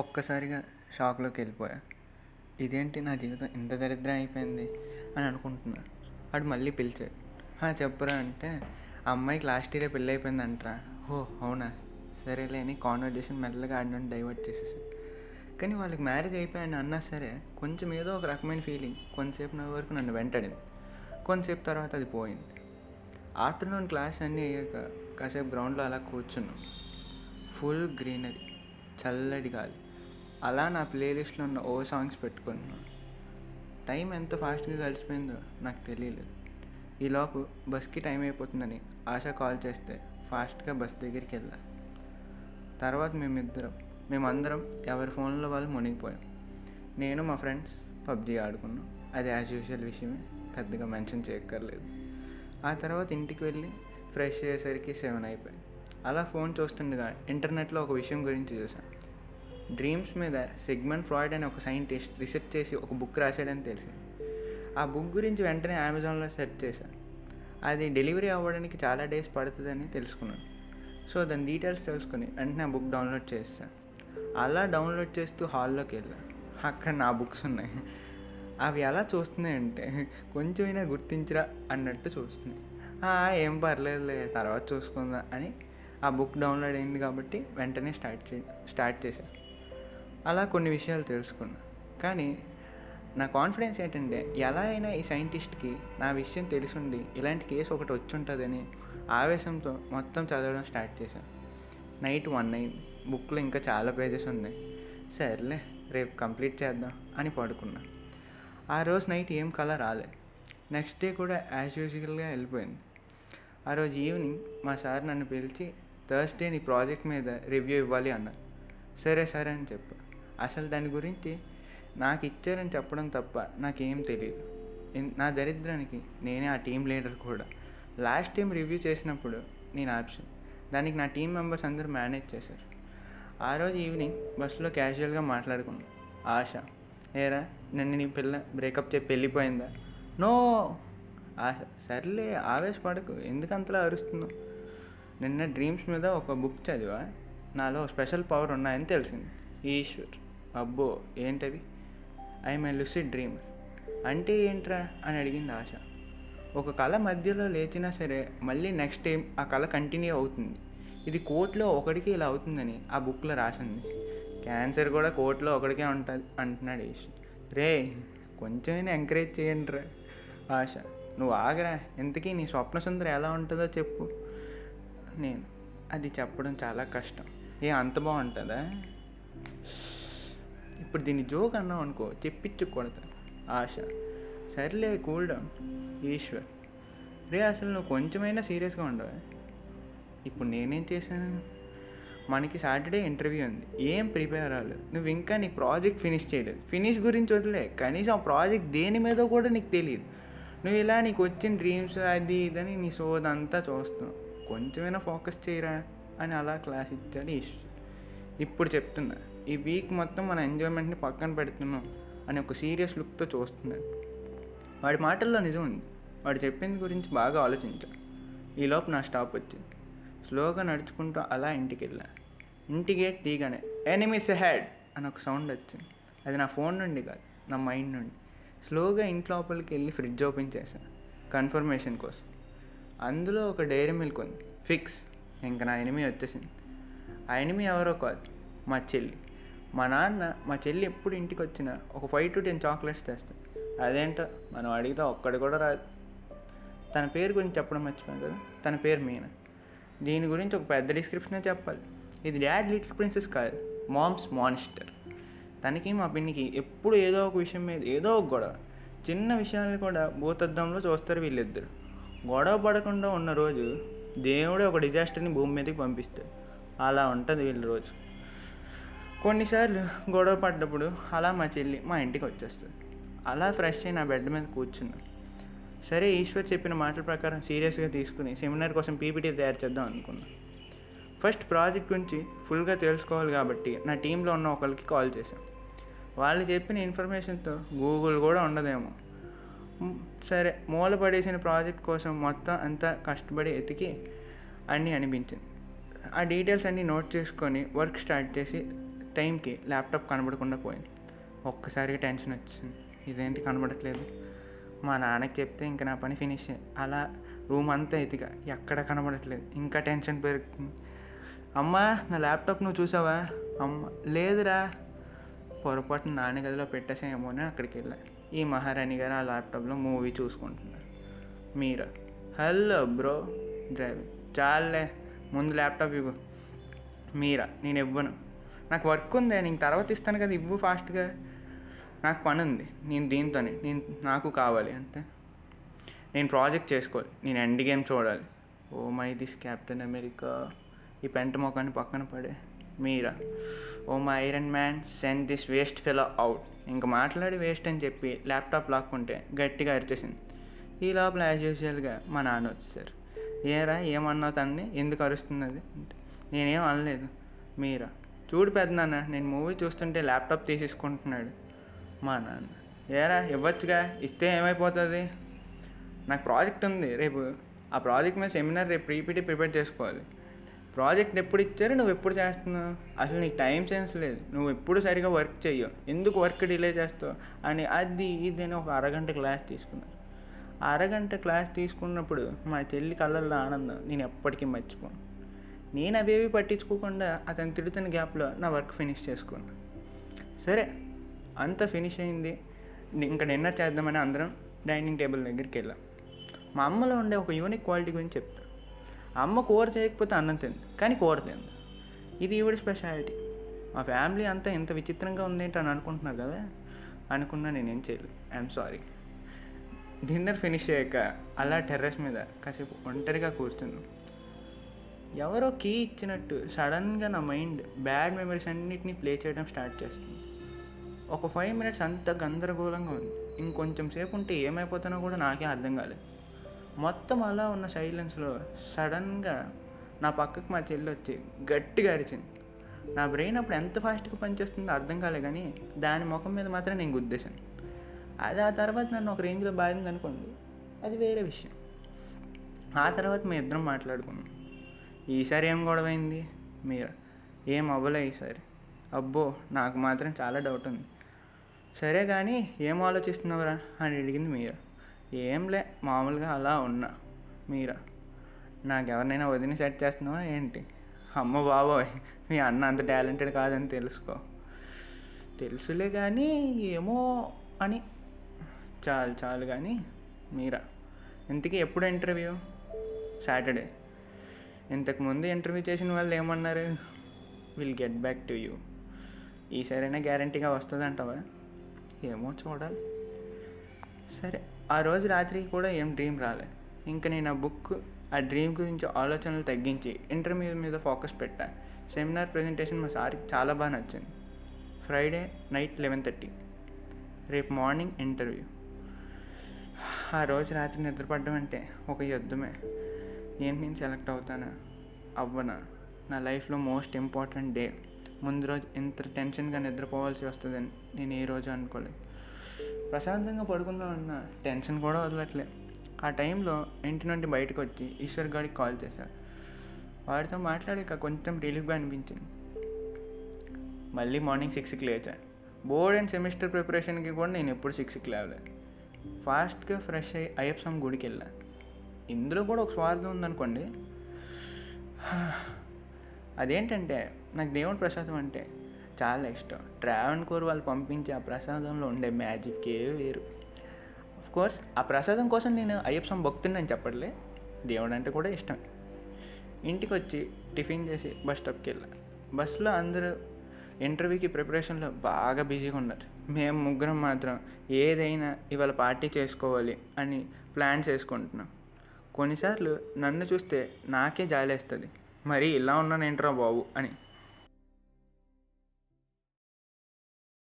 ఒక్కసారిగా షాక్లోకి వెళ్ళిపోయా. ఇదేంటి నా జీవితం ఇంత దరిద్రం అయిపోయింది అని అనుకుంటున్నా. వాడు మళ్ళీ పిలిచాడు, చెప్పురా అంటే అమ్మాయికి లాస్ట్ ఇయర్ పెళ్ళి అయిపోయింది అంటరా. ఓ అవునా, సరేలే అని కాన్వర్జేషన్ మెల్లగా ఆడి నుండి డైవర్ట్ చేసేసాను. కానీ వాళ్ళకి మ్యారేజ్ అయిపోయాను అన్నా సరే కొంచెం ఏదో ఒక రకమైన ఫీలింగ్ కొంతసేపు నా వరకు నన్ను వెంటాడింది. కొంతసేపు తర్వాత అది పోయింది. ఆఫ్టర్నూన్ క్లాస్ అన్నీ అయ్యాక కాసేపు గ్రౌండ్లో అలా కూర్చున్నాం. ఫుల్ గ్రీనరీ, చల్లటి గాలి, అలా నా ప్లేలిస్ట్లో ఉన్న ఓ సాంగ్స్ పెట్టుకున్నాను. టైం ఎంత ఫాస్ట్గా గడిచిపోయిందో నాకు తెలియలేదు. ఈలోపు బస్కి టైం అయిపోతుందని ఆశ కాల్ చేస్తే ఫాస్ట్గా బస్ దగ్గరికి వెళ్ళా. తర్వాత మేమందరం ఎవరి ఫోన్లో వాళ్ళు మునిగిపోయాం. నేను మా ఫ్రెండ్స్ పబ్జీ ఆడుకున్నాం. అది యాజ్ యూజువల్ విషయమే, పెద్దగా మెన్షన్ చేయక్కర్లేదు. ఆ తర్వాత ఇంటికి వెళ్ళి ఫ్రెష్ అయ్యేసరికి 7 అయిపోయాయి. అలా ఫోన్ చూస్తుండగా ఇంటర్నెట్లో ఒక విషయం గురించి చూసాను. డ్రీమ్స్ మీద సిగ్మండ్ ఫ్రాయిడ్ అనే ఒక సైంటిస్ట్ రీసెర్చ్ చేసి ఒక బుక్ రాశాడని తెలిసింది. ఆ బుక్ గురించి వెంటనే అమెజాన్లో సెర్చ్ చేశాను. అది డెలివరీ అవ్వడానికి చాలా డేస్ పడుతుందని తెలుసుకున్నాను. సో దాని డీటెయిల్స్ తెలుసుకుని వెంటనే ఆ బుక్ డౌన్లోడ్ చేస్తాను. అలా డౌన్లోడ్ చేస్తూ హాల్లోకి వెళ్ళాను. అక్కడ నా బుక్స్ ఉన్నాయి. అవి ఎలా చూస్తున్నాయంటే కొంచెమైనా గుర్తించరా అన్నట్టు చూస్తున్నాయి. ఏం పర్లేదులే తర్వాత చూసుకుందా అని ఆ బుక్ డౌన్లోడ్ అయింది కాబట్టి వెంటనే స్టార్ట్ చేశాను. అలా కొన్ని విషయాలు తెలుసుకున్నా. కానీ నా కాన్ఫిడెన్స్ ఏంటంటే ఎలా అయినా ఈ సైంటిస్ట్కి నా విషయం తెలిసిండి ఇలాంటి కేసు ఒకటి వచ్చి ఉంటుందని ఆవేశంతో మొత్తం చదవడం స్టార్ట్ చేశాను. నైట్ 1 అయింది. బుక్లో ఇంకా చాలా పేజెస్ ఉన్నాయి. సరేలే రేపు కంప్లీట్ చేద్దాం అని పడుకున్నా. ఆ రోజు నైట్ ఏం కల రాలే. నెక్స్ట్ డే కూడా యాజ్ యూజువల్గా వెళ్ళిపోయింది. ఆ రోజు ఈవినింగ్ మా సార్ నన్ను పిలిచి థర్స్డే నీ ప్రాజెక్ట్ మీద రివ్యూ ఇవ్వాలి అన్నారు. సరే అని చెప్పా. అసలు దాని గురించి నాకు ఇచ్చారని చెప్పడం తప్ప నాకేం తెలియదు. నా దరిద్రానికి నేనే ఆ టీం లీడర్ కూడా. లాస్ట్ టైం రివ్యూ చేసినప్పుడు నేను ఆప్షన్, దానికి నా టీం మెంబర్స్ అందరూ మేనేజ్ చేశారు. ఆ రోజు ఈవినింగ్ బస్సులో క్యాజువల్గా మాట్లాడుకున్నాం. ఆశ, ఏరా నిన్న నీ పిల్ల బ్రేకప్ చెప్పి వెళ్ళిపోయిందా? నో. ఆశ, సర్లే ఆవేశపడకు, ఎందుకు అంతలా అరుస్తున్నావు? నిన్న డ్రీమ్స్ మీద ఒక బుక్ చదివా, నాలో స్పెషల్ పవర్ ఉన్నాయని తెలిసింది. ఈశ్వర్, అబ్బో ఏంటవి? I'm a lucid dreamer. అంటే ఏంట్రా అని అడిగింది ఆశ. ఒక కళ మధ్యలో లేచినా సరే మళ్ళీ నెక్స్ట్ టైం ఆ కళ కంటిన్యూ అవుతుంది. ఇది కోట్లో ఒకడికి ఇలా అవుతుందని ఆ బుక్లో రాసింది. క్యాన్సర్ కూడా కోట్లో ఒకడికే ఉంటుంది అంటున్నాడు ఈశ్వర్. రే కొంచెమైనా ఎంకరేజ్ చేయండి రా. ఆశ, నువ్వు ఆగరా, ఇంతకీ నీ స్వప్న సుందరి ఎలా ఉంటుందో చెప్పు. నేను, అది చెప్పడం చాలా కష్టం. అంత బాగుంటుందా? ఇప్పుడు దీన్ని జోక్ అన్నాం అనుకో చెప్పించుకూడదు. ఆశ, సర్లే కూల్ డౌన్. ఈశ్వర్, రే అసలు నువ్వు కొంచెమైనా సీరియస్గా ఉండవా? ఇప్పుడు నేనేం చేశాను? మనకి సాటర్డే ఇంటర్వ్యూ ఉంది, ఏం ప్రిపేర్ అవ్వలేదు. నువ్వు ఇంకా నీ ప్రాజెక్ట్ ఫినిష్ చేయలేదు. ఫినిష్ గురించి వదిలే, కనీసం ఆ ప్రాజెక్ట్ దేని మీదో కూడా నీకు తెలియదు. నువ్వు ఇలా నీకు వచ్చిన డ్రీమ్స్ అది ఇదని నీ సోదంతా చూస్తున్నావు. కొంచెమైనా ఫోకస్ చేయరా అని అలా క్లాస్ ఇచ్చాడు ఈశ్వర్. ఇప్పుడు చెప్తున్నా, ఈ వీక్ మొత్తం మన ఎంజాయ్మెంట్ని పక్కన పెడుతున్నాం అని ఒక సీరియస్ లుక్తో చూస్తున్నాడు. వాడి మాటల్లో నిజం ఉంది. వాడు చెప్పింది గురించి బాగా ఆలోచించాడు. ఈలోపు నా స్టాప్ వచ్చింది. స్లోగా నడుచుకుంటూ అలా ఇంటికి వెళ్ళా. ఇంటి గేట్ తీగానే ఎనిమీస్ హెడ్ అని ఒక సౌండ్ వచ్చింది. అది నా ఫోన్ నుండి కాదు, నా మైండ్ నుండి. స్లోగా ఇంటి లోపలికి వెళ్ళి ఫ్రిడ్జ్ ఓపెన్ చేశాను కన్ఫర్మేషన్ కోసం. అందులో ఒక డైరీ మిల్క్ ఉంది. ఫిక్స్, ఇంకా నా ఎనిమీ వచ్చేసింది. ఆ ఎనిమీ ఎవరో కాదు, మా చెల్లి. మా నాన్న మా చెల్లి ఎప్పుడు ఇంటికి వచ్చినా ఒక 5 to 10 చాక్లెట్స్ తెస్తాడు. అదేంటో మనం అడిగితే ఒక్కడి కూడా రాదు. తన పేరు గురించి చెప్పడం మర్చిపోయింది కదా, తన పేరు మీనా. దీని గురించి ఒక పెద్ద డిస్క్రిప్షనే చెప్పాలి. ఇది డాడ్ లిటిల్ ప్రిన్సెస్ కాదు, మామ్స్ మాన్స్టర్. తనకి మా పిన్నికి ఎప్పుడు ఏదో ఒక విషయం మీద ఏదో ఒక గొడవ. చిన్న విషయాలను కూడా భూతద్దంలో చూస్తారు వీళ్ళిద్దరు. గొడవ పడకుండా ఉన్న రోజు దేవుడే ఒక డిజాస్టర్ని భూమి మీదకి పంపిస్తాడు. అలా ఉంటుంది వీళ్ళ రోజు. కొన్నిసార్లు గొడవ పడ్డప్పుడు అలా మా చెల్లి మా ఇంటికి వచ్చేస్తుంది. అలా ఫ్రెష్ అయ్యి నా బెడ్ మీద కూర్చున్నాను. సరే ఈశ్వర్ చెప్పిన మాటల ప్రకారం సీరియస్గా తీసుకుని సెమినార్ కోసం పీపీటీ తయారు చేద్దాం అనుకున్నా. ఫస్ట్ ప్రాజెక్ట్ గురించి ఫుల్గా తెలుసుకోవాలి కాబట్టి నా టీంలో ఉన్న ఒకరికి కాల్ చేశాను. వాళ్ళు చెప్పిన ఇన్ఫర్మేషన్తో గూగుల్ కూడా ఉండదేమో. సరే మూల పడేసిన ప్రాజెక్ట్ కోసం మొత్తం అంతా కష్టపడి ఎతికి అన్నీ అనిపించింది. ఆ డీటెయిల్స్ అన్నీ నోట్ చేసుకొని వర్క్ స్టార్ట్ చేసి టైంకి ల్యాప్టాప్ కనబడకుండా పోయింది. ఒక్కసారిగా టెన్షన్ వచ్చింది, ఇదేంటి కనబడట్లేదు. మా నాన్నకి చెప్తే ఇంక నా పని ఫినిష్. అలా రూమ్ అంతా ఎతిగా ఎక్కడ కనబడట్లేదు. ఇంకా టెన్షన్ పెరుగుతుంది. అమ్మ నా ల్యాప్టాప్ నువ్వు చూసావా? అమ్మ లేదురా, పొరపాటున నాన్న గదిలో పెట్టేసేమో అని అక్కడికి వెళ్ళాను. ఈ మహారాణి గారు ఆ ల్యాప్టాప్లో మూవీ చూసుకుంటున్నారు. మీరా? Hello bro, driving. చాలే ముందు ల్యాప్టాప్ ఇవ్వు. మీరా? నేను ఇవ్వను, నాకు వర్క్ ఉందే. నేను తర్వాత ఇస్తాను కదా, ఇవ్వు ఫాస్ట్గా, నాకు పని ఉంది. నేను దీంతోనే నాకు కావాలి అంటే నేను ప్రాజెక్ట్ చేసుకోవాలి, నేను ఎండ్ గేమ్ చూడాలి. Oh my this Captain America, ఈ పెంట మొఖాన్ని పక్కన పడే. మీరా? Oh my Iron Man, send this waste fellow out. ఇంక మాట్లాడి వేస్ట్ అని చెప్పి ల్యాప్టాప్ లాక్కుంటే గట్టిగా అరిచేసింది. ఈ లోపల యాజ్ యూజువల్గా మా నాన్న వచ్చేసారు. ఏరా ఏమన్నావు తన్ని, ఎందుకు అరుస్తుంది అది అంటే నేనేం అనలేదు. మీరా? చూడు పెద్దనాన్న, నేను మూవీ చూస్తుంటే ల్యాప్టాప్ తీసేసుకుంటున్నాడు. మా నాన్న, ఏరా ఇవ్వచ్చుగా, ఇస్తే ఏమైపోతుంది? నాకు ప్రాజెక్ట్ ఉంది రేపు, ఆ ప్రాజెక్ట్ మీద సెమినార్ రేపు పీపీటీ ప్రిపేర్ చేసుకోవాలి. ప్రాజెక్ట్ ఎప్పుడు ఇచ్చారు, నువ్వు ఎప్పుడు చేస్తున్నావు? అసలు నీకు టైం సెన్స్ లేదు, నువ్వు ఎప్పుడు సరిగా వర్క్ చెయ్యవు, ఎందుకు వర్క్ డిలే చేస్తావు అని అది ఇదని ఒక అరగంట క్లాస్ తీసుకున్నాను. అరగంట క్లాస్ తీసుకున్నప్పుడు మా చెల్లి కళ్ళల్లో ఆనందం నేను ఎప్పటికీ మర్చిపోను. నేను అవేవి పట్టించుకోకుండా అతను తిడుతున్న గ్యాప్లో నా వర్క్ ఫినిష్ చేసుకున్నాను. సరే అంతా ఫినిష్ అయింది. ఇంకా డిన్నర్ చేద్దామని అందరం డైనింగ్ టేబుల్ దగ్గరికి వెళ్ళాం. మా అమ్మలో ఉండే ఒక యూనిక్ క్వాలిటీ గురించి చెప్తాను. అమ్మ కూర చేయకపోతే అన్నం తింది, కానీ కూర తింది. ఇది ఈవిడ స్పెషాలిటీ. మా ఫ్యామిలీ అంతా ఎంత విచిత్రంగా ఉందేంటి అని అనుకుంటున్నారు కదా, అనుకున్నా నేనేం చేయలేదు. I'm sorry. డిన్నర్ ఫినిష్ అయ్యాక అలా టెర్రస్ మీద కాసేపు ఒంటరిగా కూర్చున్నాం. ఎవరో కీ ఇచ్చినట్టు సడన్గా నా మైండ్ బ్యాడ్ మెమరీస్ అన్నిటినీ ప్లే చేయడం స్టార్ట్ చేస్తుంది. ఒక 5 minutes అంత గందరగోళంగా ఉంది. ఇంకొంచెం సేపు ఉంటే ఏమైపోతానో కూడా నాకే అర్థం కాలేదు. మొత్తం అలా ఉన్న సైలెన్స్లో సడన్గా నా పక్కకు మా చెల్లి వచ్చి గట్టిగా అరిచింది. నా బ్రెయిన్ అప్పుడు ఎంత ఫాస్ట్గా పనిచేస్తుందో అర్థం కాలేదు, కానీ దాని ముఖం మీద మాత్రం నేను గుద్దేశాను. అది ఆ తర్వాత నన్ను ఒక రేంజ్లో బాధింది అనుకోండి, అది వేరే విషయం. ఆ తర్వాత మేము ఇద్దరం మాట్లాడుకున్నాం. ఈసారి ఏం గొడవైంది? మీరా? ఏం అవ్వలే ఈసారి. అబ్బో నాకు మాత్రం చాలా డౌట్ ఉంది. సరే కానీ ఏం ఆలోచిస్తున్నావురా అని అడిగింది మీరా. ఏంలే మామూలుగా అలా ఉన్నా. మీరా? నాకు ఎవరినైనా వదిలి సెట్ చేస్తున్నావా ఏంటి? అమ్మ బాబోయ్, మీ అన్న అంత టాలెంటెడ్ కాదని తెలుసుకో. తెలుసులే కానీ ఏమో అని. చాలు చాలు కానీ. మీరా? ఇంతకీ ఎప్పుడు ఇంటర్వ్యూ? సాటర్డే. ఇంతకుముందు ఇంటర్వ్యూ చేసిన వాళ్ళు ఏమన్నారు? Will get back to you. ఈసారైనా గ్యారంటీగా వస్తుందంటావా? ఏమో చూడాలి. సరే ఆ రోజు రాత్రి కూడా ఏం డ్రీమ్ రాలే. ఇంకా నేను ఆ బుక్ ఆ డ్రీమ్ గురించి ఆలోచనలు తగ్గించి ఇంటర్వ్యూ మీద ఫోకస్ పెట్టా. సెమినార్ ప్రజెంటేషన్ మా సార్కి చాలా బాగా నచ్చింది. ఫ్రైడే నైట్ 11:30, రేపు మార్నింగ్ ఇంటర్వ్యూ. ఆ రోజు రాత్రి నిద్రపడడం అంటే ఒక యుద్ధమే. ఏంటి నేను సెలెక్ట్ అవుతానా అవ్వనా? నా లైఫ్లో మోస్ట్ ఇంపార్టెంట్ డే, ముందు రోజు ఇంత టెన్షన్గా నిద్రపోవాల్సి వస్తుందని నేను ఏ రోజు అనుకోలేదు. ప్రశాంతంగా పడుకుందామన్న టెన్షన్ కూడా వదలట్లే. ఆ టైంలో ఇంటి నుండి బయటకు వచ్చి ఈశ్వర్ గారికి కాల్ చేశారు. వాడితో మాట్లాడాక కొంచెం రిలీఫ్గా అనిపించింది. మళ్ళీ మార్నింగ్ 6కి లేచాను. బోర్డ్ అండ్ సెమిస్టర్ ప్రిపరేషన్కి కూడా నేను ఎప్పుడు 6కి లేవలేదు. ఫాస్ట్గా ఫ్రెష్ అయ్యి అయ్యప్ప స్వామి గుడికి వెళ్ళాను. ఇందులో కూడా ఒక స్వార్థం ఉందనుకోండి. అదేంటంటే నాకు దేవుడి ప్రసాదం అంటే చాలా ఇష్టం. ట్రావెన్కోర్ వాళ్ళు పంపించి ఆ ప్రసాదంలో ఉండే మ్యాజిక్కే వేరు. అఫ్కోర్స్ ఆ ప్రసాదం కోసం నేను అయ్యప్ప స్వామి భక్తుని నేను చెప్పట్లే, దేవుడు అంటే కూడా ఇష్టం. ఇంటికి వచ్చి టిఫిన్ చేసి బస్ స్టాప్కి వెళ్ళాను. బస్సులో అందరూ ఇంటర్వ్యూకి ప్రిపరేషన్లో బాగా బిజీగా ఉన్నారు. మేము ముగ్గురం మాత్రం ఏదైనా ఇవాళ పార్టీ చేసుకోవాలి అని ప్లాన్ చేసుకుంటున్నాం. కొన్నిసార్లు నన్ను చూస్తే నాకే జాలేస్తుంది, మరి ఇలా ఉన్నాను ఏంట్రా బాబు అని.